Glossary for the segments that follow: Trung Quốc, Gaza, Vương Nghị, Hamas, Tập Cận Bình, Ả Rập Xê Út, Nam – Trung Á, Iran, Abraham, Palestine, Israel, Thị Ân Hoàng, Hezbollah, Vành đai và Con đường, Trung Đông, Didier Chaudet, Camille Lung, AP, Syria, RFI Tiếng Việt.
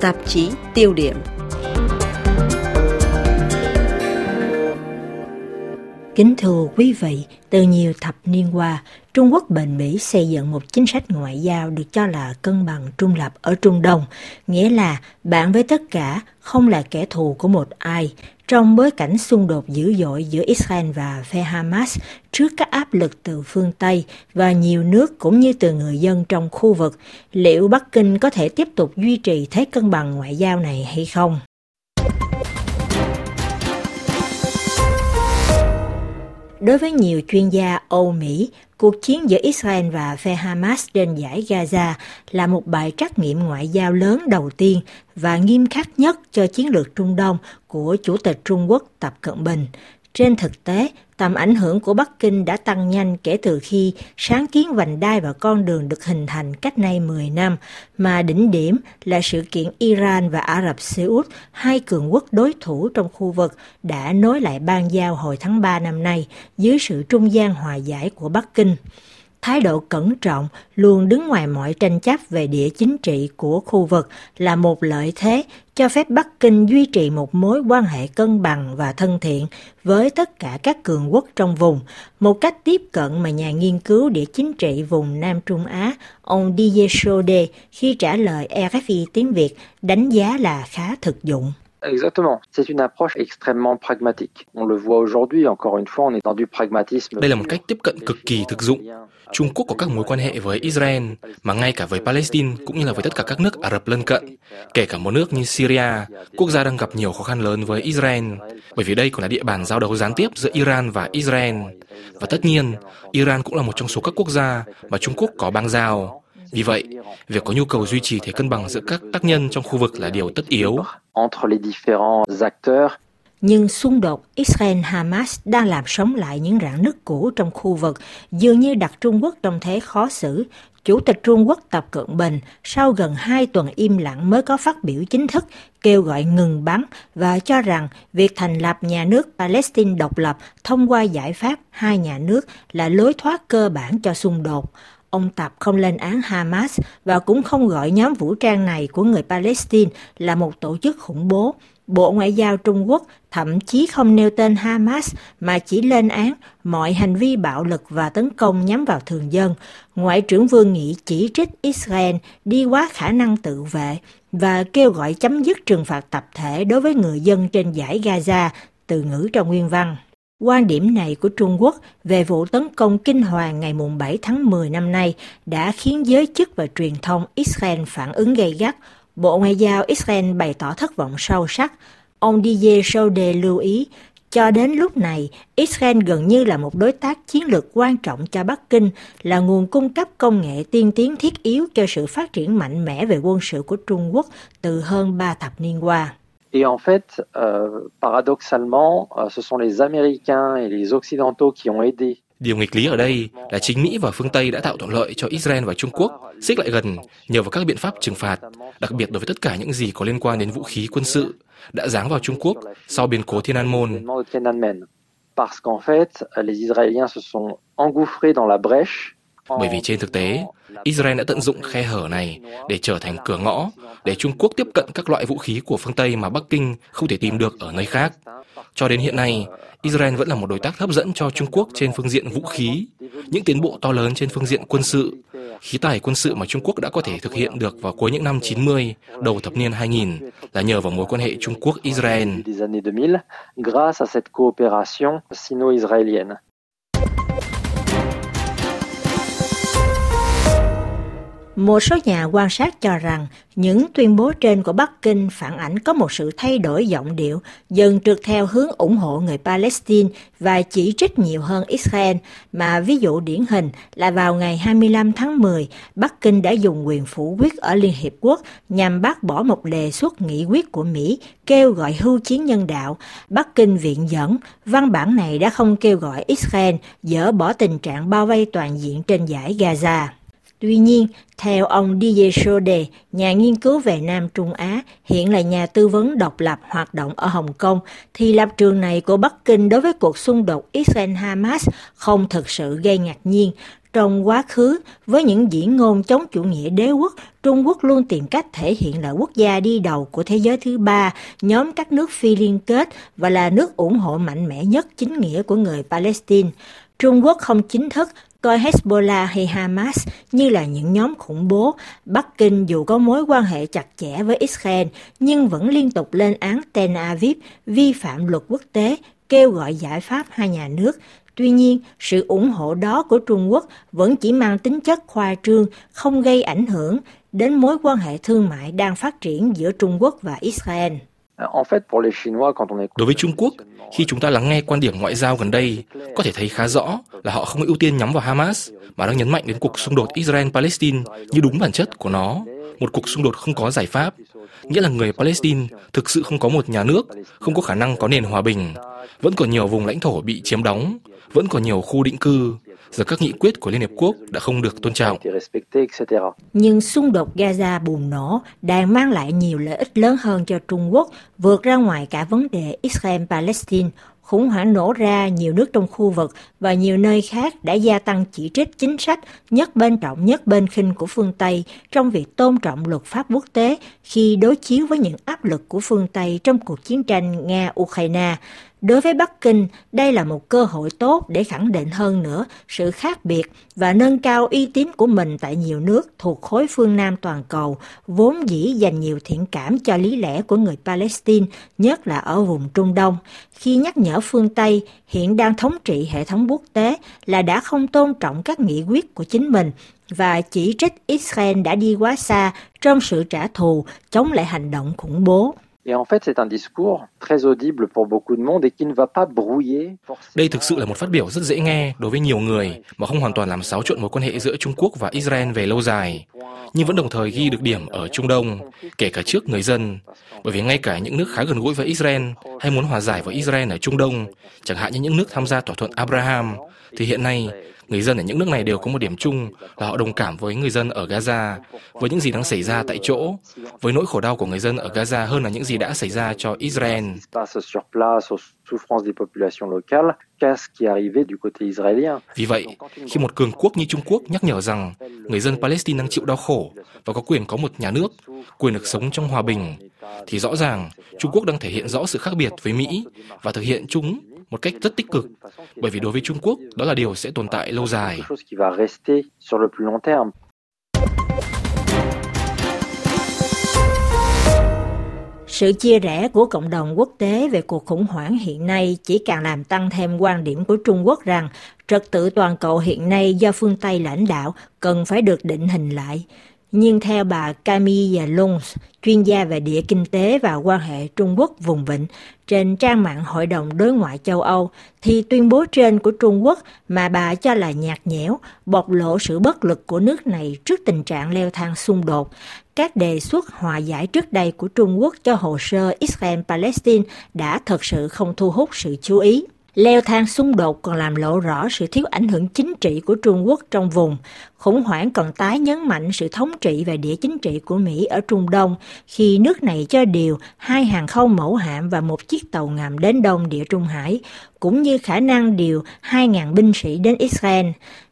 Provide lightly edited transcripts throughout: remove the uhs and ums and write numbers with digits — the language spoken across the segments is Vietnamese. Tạp chí Tiêu Điểm. Kính thưa quý vị, từ nhiều thập niên qua, Trung Quốc bền bỉ xây dựng một chính sách ngoại giao được cho là cân bằng trung lập ở Trung Đông, nghĩa là bạn với tất cả, không là kẻ thù của một ai. Trong bối cảnh xung đột dữ dội giữa Israel và phe Hamas, trước các áp lực từ phương Tây và nhiều nước cũng như từ người dân trong khu vực, liệu Bắc Kinh có thể tiếp tục duy trì thế cân bằng ngoại giao này hay không? Đối với nhiều chuyên gia Âu Mỹ, cuộc chiến giữa Israel và phe Hamas trên dải Gaza là một bài trắc nghiệm ngoại giao lớn đầu tiên và nghiêm khắc nhất cho chiến lược Trung Đông của Chủ tịch Trung Quốc Tập Cận Bình. Trên thực tế, tầm ảnh hưởng của Bắc Kinh đã tăng nhanh kể từ khi sáng kiến Vành đai và Con đường được hình thành cách nay 10 năm, mà đỉnh điểm là sự kiện Iran và Ả Rập Xê Út, hai cường quốc đối thủ trong khu vực, đã nối lại bang giao hồi tháng 3 năm nay dưới sự trung gian hòa giải của Bắc Kinh. Thái độ cẩn trọng, luôn đứng ngoài mọi tranh chấp về địa chính trị của khu vực là một lợi thế cho phép Bắc Kinh duy trì một mối quan hệ cân bằng và thân thiện với tất cả các cường quốc trong vùng, một cách tiếp cận mà nhà nghiên cứu địa chính trị vùng Nam Trung Á, ông Didier Chaudet, khi trả lời RFI Tiếng Việt đánh giá là khá thực dụng. Exactement. C'est une approche extrêmement pragmatique. On le voit aujourd'hui, encore une fois, on est dans du pragmatisme. Đây là một cách tiếp cận cực kỳ thực dụng. Trung Quốc có các mối quan hệ với Israel, mà ngay cả với Palestine cũng như là với tất cả các nước Ả Rập lân cận, kể cả một nước như Syria, quốc gia đang gặp nhiều khó khăn lớn với Israel, bởi vì đây còn là địa bàn giao đấu gián tiếp giữa Iran và Israel. Và tất nhiên, Iran cũng là một trong số các quốc gia mà Trung Quốc có bang giao. Vì vậy, việc có nhu cầu duy trì thế cân bằng giữa các tác nhân trong khu vực là điều tất yếu. Nhưng xung đột Israel-Hamas đang làm sống lại những rạn nứt cũ trong khu vực, dường như đặt Trung Quốc trong thế khó xử. Chủ tịch Trung Quốc Tập Cận Bình sau gần 2 tuần im lặng mới có phát biểu chính thức kêu gọi ngừng bắn và cho rằng việc thành lập nhà nước Palestine độc lập thông qua giải pháp hai nhà nước là lối thoát cơ bản cho xung đột. Ông Tập không lên án Hamas và cũng không gọi nhóm vũ trang này của người Palestine là một tổ chức khủng bố. Bộ Ngoại giao Trung Quốc thậm chí không nêu tên Hamas mà chỉ lên án mọi hành vi bạo lực và tấn công nhắm vào thường dân. Ngoại trưởng Vương Nghị chỉ trích Israel đi quá khả năng tự vệ và kêu gọi chấm dứt trừng phạt tập thể đối với người dân trên dải Gaza, từ ngữ trong nguyên văn. Quan điểm này của Trung Quốc về vụ tấn công kinh hoàng ngày 7 tháng 10 năm nay đã khiến giới chức và truyền thông Israel phản ứng gay gắt. Bộ Ngoại giao Israel bày tỏ thất vọng sâu sắc. Ông Didier Chaudet lưu ý, cho đến lúc này, Israel gần như là một đối tác chiến lược quan trọng cho Bắc Kinh, là nguồn cung cấp công nghệ tiên tiến thiết yếu cho sự phát triển mạnh mẽ về quân sự của Trung Quốc từ hơn 3 thập niên qua. Et en fait, paradoxalement, ce sont les Américains et les Occidentaux qui ont aidé. Điều nghịch lý ở đây là chính Mỹ và phương Tây đã tạo thuận lợi cho Israel và Trung Quốc xích lại gần nhờ vào các biện pháp trừng phạt, đặc biệt đối với tất cả những gì có liên quan đến vũ khí quân sự đã giáng vào Trung Quốc sau biến cố Thiên An Môn. Parce qu'en fait, les Israéliens se sont engouffrés dans la brèche. Bởi vì trên thực tế, Israel đã tận dụng khe hở này để trở thành cửa ngõ, để Trung Quốc tiếp cận các loại vũ khí của phương Tây mà Bắc Kinh không thể tìm được ở nơi khác. Cho đến hiện nay, Israel vẫn là một đối tác hấp dẫn cho Trung Quốc trên phương diện vũ khí, những tiến bộ to lớn trên phương diện quân sự, khí tài quân sự mà Trung Quốc đã có thể thực hiện được vào cuối những năm 90, đầu thập niên 2000 là nhờ vào mối quan hệ Trung Quốc-Israel. Một số nhà quan sát cho rằng những tuyên bố trên của Bắc Kinh phản ảnh có một sự thay đổi giọng điệu, dần trượt theo hướng ủng hộ người Palestine và chỉ trích nhiều hơn Israel, mà ví dụ điển hình là vào ngày 25 tháng 10, Bắc Kinh đã dùng quyền phủ quyết ở Liên Hiệp Quốc nhằm bác bỏ một đề xuất nghị quyết của Mỹ kêu gọi hưu chiến nhân đạo. Bắc Kinh viện dẫn, văn bản này đã không kêu gọi Israel dỡ bỏ tình trạng bao vây toàn diện trên dải Gaza. Tuy nhiên, theo ông Didier Chaudet, nhà nghiên cứu về Nam Trung Á, hiện là nhà tư vấn độc lập hoạt động ở Hồng Kông, thì lập trường này của Bắc Kinh đối với cuộc xung đột Israel-Hamas không thực sự gây ngạc nhiên. Trong quá khứ, với những diễn ngôn chống chủ nghĩa đế quốc, Trung Quốc luôn tìm cách thể hiện là quốc gia đi đầu của thế giới thứ ba, nhóm các nước phi liên kết và là nước ủng hộ mạnh mẽ nhất chính nghĩa của người Palestine. Trung Quốc không chính thức coi Hezbollah hay Hamas như là những nhóm khủng bố. Bắc Kinh dù có mối quan hệ chặt chẽ với Israel nhưng vẫn liên tục lên án Tel Aviv vi phạm luật quốc tế, kêu gọi giải pháp hai nhà nước. Tuy nhiên, sự ủng hộ đó của Trung Quốc vẫn chỉ mang tính chất khoa trương, không gây ảnh hưởng đến mối quan hệ thương mại đang phát triển giữa Trung Quốc và Israel. Đối với Trung Quốc, khi chúng ta lắng nghe quan điểm ngoại giao gần đây, có thể thấy khá rõ là họ không ưu tiên nhắm vào Hamas mà đang nhấn mạnh đến cuộc xung đột Israel-Palestine như đúng bản chất của nó, một cuộc xung đột không có giải pháp, nghĩa là người Palestine thực sự không có một nhà nước, không có khả năng có nền hòa bình, vẫn còn nhiều vùng lãnh thổ bị chiếm đóng, vẫn còn nhiều khu định cư, giờ các nghị quyết của Liên Hiệp Quốc đã không được tôn trọng. Nhưng xung đột Gaza bùng nổ đang mang lại nhiều lợi ích lớn hơn cho Trung Quốc, vượt ra ngoài cả vấn đề Israel-Palestine. Khủng hoảng nổ ra, nhiều nước trong khu vực và nhiều nơi khác đã gia tăng chỉ trích chính sách nhất bên trọng nhất bên khinh của phương Tây trong việc tôn trọng luật pháp quốc tế khi đối chiếu với những áp lực của phương Tây trong cuộc chiến tranh Nga-Ukraine. Đối với Bắc Kinh, đây là một cơ hội tốt để khẳng định hơn nữa sự khác biệt và nâng cao uy tín của mình tại nhiều nước thuộc khối phương Nam toàn cầu, vốn dĩ dành nhiều thiện cảm cho lý lẽ của người Palestine, nhất là ở vùng Trung Đông. Khi nhắc nhở phương Tây hiện đang thống trị hệ thống quốc tế là đã không tôn trọng các nghị quyết của chính mình và chỉ trích Israel đã đi quá xa trong sự trả thù chống lại hành động khủng bố. Đây thực sự là một phát biểu rất dễ nghe đối với nhiều người mà không hoàn toàn làm xáo trộn mối quan hệ giữa Trung Quốc và Israel về lâu dài, nhưng vẫn đồng thời ghi được điểm ở Trung Đông, kể cả trước người dân, bởi vì ngay cả những nước khá gần gũi với Israel hay muốn hòa giải với Israel ở Trung Đông, chẳng hạn như những nước tham gia thỏa thuận Abraham, thì hiện nay người dân ở những nước này đều có một điểm chung là họ đồng cảm với người dân ở Gaza, với những gì đang xảy ra tại chỗ, với nỗi khổ đau của người dân ở Gaza hơn là những gì đã xảy ra cho Israel. Vì vậy, khi một cường quốc như Trung Quốc nhắc nhở rằng người dân Palestine đang chịu đau khổ và có quyền có một nhà nước, quyền được sống trong hòa bình, thì rõ ràng Trung Quốc đang thể hiện rõ sự khác biệt với Mỹ và thực hiện chúng một cách rất tích cực, bởi vì đối với Trung Quốc, đó là điều sẽ tồn tại lâu dài. Sự chia rẽ của cộng đồng quốc tế về cuộc khủng hoảng hiện nay chỉ càng làm tăng thêm quan điểm của Trung Quốc rằng trật tự toàn cầu hiện nay do phương Tây lãnh đạo cần phải được định hình lại. Nhưng theo bà Camille Lung, chuyên gia về địa kinh tế và quan hệ Trung Quốc vùng vịnh, trên trang mạng Hội đồng Đối ngoại châu Âu, thì tuyên bố trên của Trung Quốc mà bà cho là nhạt nhẽo, bộc lộ sự bất lực của nước này trước tình trạng leo thang xung đột. Các đề xuất hòa giải trước đây của Trung Quốc cho hồ sơ Israel-Palestine đã thật sự không thu hút sự chú ý. Leo thang xung đột còn làm lộ rõ sự thiếu ảnh hưởng chính trị của Trung Quốc trong vùng. Khủng hoảng còn tái nhấn mạnh sự thống trị về địa chính trị của Mỹ ở Trung Đông khi nước này cho điều 2 hàng không mẫu hạm và 1 chiếc tàu ngầm đến Đông Địa Trung Hải, cũng như khả năng điều 2.000 binh sĩ đến Israel.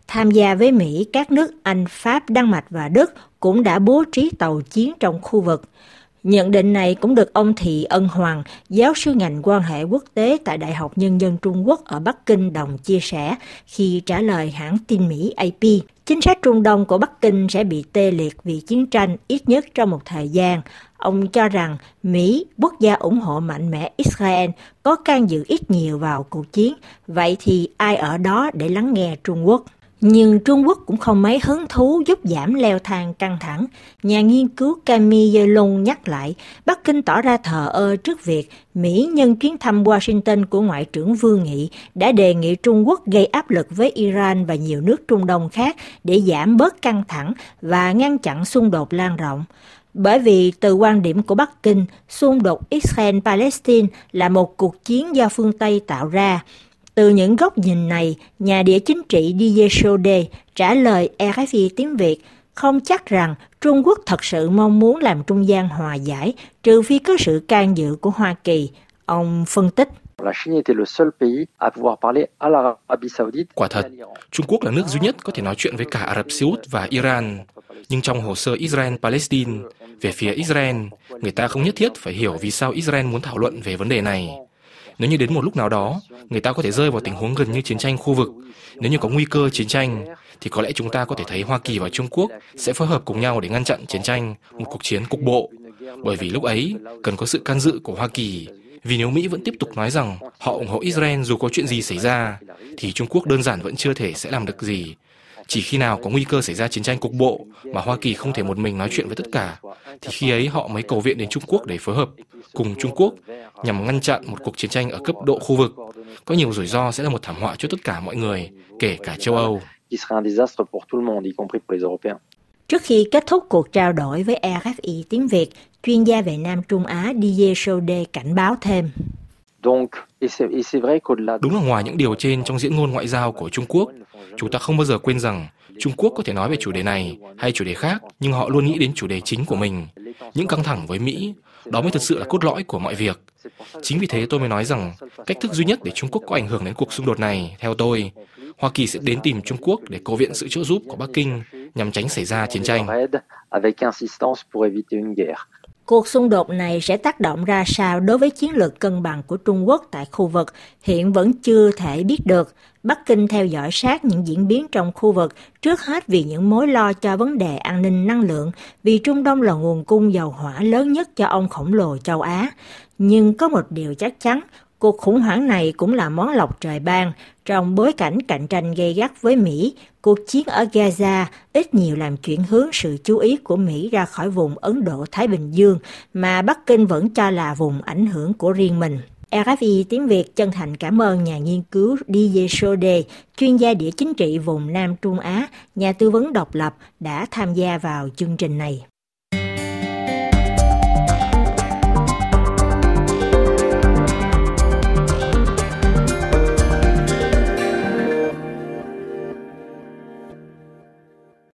Tham gia với Mỹ, các nước Anh, Pháp, Đan Mạch và Đức cũng đã bố trí tàu chiến trong khu vực. Nhận định này cũng được ông Thị Ân Hoàng, giáo sư ngành quan hệ quốc tế tại Đại học Nhân dân Trung Quốc ở Bắc Kinh đồng chia sẻ khi trả lời hãng tin Mỹ AP. Chính sách Trung Đông của Bắc Kinh sẽ bị tê liệt vì chiến tranh ít nhất trong một thời gian. Ông cho rằng Mỹ, quốc gia ủng hộ mạnh mẽ Israel, có can dự ít nhiều vào cuộc chiến, vậy thì ai ở đó để lắng nghe Trung Quốc? Nhưng Trung Quốc cũng không mấy hứng thú giúp giảm leo thang căng thẳng. Nhà nghiên cứu Camille Lung nhắc lại, Bắc Kinh tỏ ra thờ ơ trước việc Mỹ nhân chuyến thăm Washington của Ngoại trưởng Vương Nghị đã đề nghị Trung Quốc gây áp lực với Iran và nhiều nước Trung Đông khác để giảm bớt căng thẳng và ngăn chặn xung đột lan rộng. Bởi vì từ quan điểm của Bắc Kinh, xung đột Israel-Palestine là một cuộc chiến do phương Tây tạo ra. Từ những góc nhìn này, nhà địa chính trị Didier Chaudet trả lời RFI Tiếng Việt không chắc rằng Trung Quốc thật sự mong muốn làm trung gian hòa giải trừ phi có sự can dự của Hoa Kỳ. Ông phân tích. Quả thật, Trung Quốc là nước duy nhất có thể nói chuyện với cả Ả Rập Xê Út và Iran. Nhưng trong hồ sơ Israel-Palestine, về phía Israel, người ta không nhất thiết phải hiểu vì sao Israel muốn thảo luận về vấn đề này. Nếu như đến một lúc nào đó, người ta có thể rơi vào tình huống gần như chiến tranh khu vực. Nếu như có nguy cơ chiến tranh, thì có lẽ chúng ta có thể thấy Hoa Kỳ và Trung Quốc sẽ phối hợp cùng nhau để ngăn chặn chiến tranh, một cuộc chiến cục bộ. Bởi vì lúc ấy, cần có sự can dự của Hoa Kỳ. Vì nếu Mỹ vẫn tiếp tục nói rằng họ ủng hộ Israel dù có chuyện gì xảy ra, thì Trung Quốc đơn giản vẫn chưa thể sẽ làm được gì. Chỉ khi nào có nguy cơ xảy ra chiến tranh cục bộ mà Hoa Kỳ không thể một mình nói chuyện với tất cả, thì khi ấy họ mới cầu viện đến Trung Quốc để phối hợp cùng Trung Quốc nhằm ngăn chặn một cuộc chiến tranh ở cấp độ khu vực. Có nhiều rủi ro sẽ là một thảm họa cho tất cả mọi người, kể cả châu Âu. Trước khi kết thúc cuộc trao đổi với RFI Tiếng Việt, chuyên gia về Nam Trung Á Didier Chaudet cảnh báo thêm. Đúng là ngoài những điều trên trong diễn ngôn ngoại giao của Trung Quốc, chúng ta không bao giờ quên rằng Trung Quốc có thể nói về chủ đề này hay chủ đề khác, nhưng họ luôn nghĩ đến chủ đề chính của mình, những căng thẳng với Mỹ. Đó mới thật sự là cốt lõi của mọi việc. Chính vì thế tôi mới nói rằng cách thức duy nhất để Trung Quốc có ảnh hưởng đến cuộc xung đột này, theo tôi, Hoa Kỳ sẽ đến tìm Trung Quốc để cầu viện sự trợ giúp của Bắc Kinh nhằm tránh xảy ra chiến tranh. Cuộc xung đột này sẽ tác động ra sao đối với chiến lược cân bằng của Trung Quốc tại khu vực hiện vẫn chưa thể biết được. Bắc Kinh theo dõi sát những diễn biến trong khu vực, trước hết vì những mối lo cho vấn đề an ninh năng lượng, vì Trung Đông là nguồn cung dầu hỏa lớn nhất cho ông khổng lồ châu Á. Nhưng có một điều chắc chắn, cuộc khủng hoảng này cũng là món lộc trời ban. Trong bối cảnh cạnh tranh gay gắt với Mỹ, cuộc chiến ở Gaza ít nhiều làm chuyển hướng sự chú ý của Mỹ ra khỏi vùng Ấn Độ-Thái Bình Dương mà Bắc Kinh vẫn cho là vùng ảnh hưởng của riêng mình. RFI Tiếng Việt chân thành cảm ơn nhà nghiên cứu Didier Chaudet, chuyên gia địa chính trị vùng Nam Trung Á, nhà tư vấn độc lập đã tham gia vào chương trình này.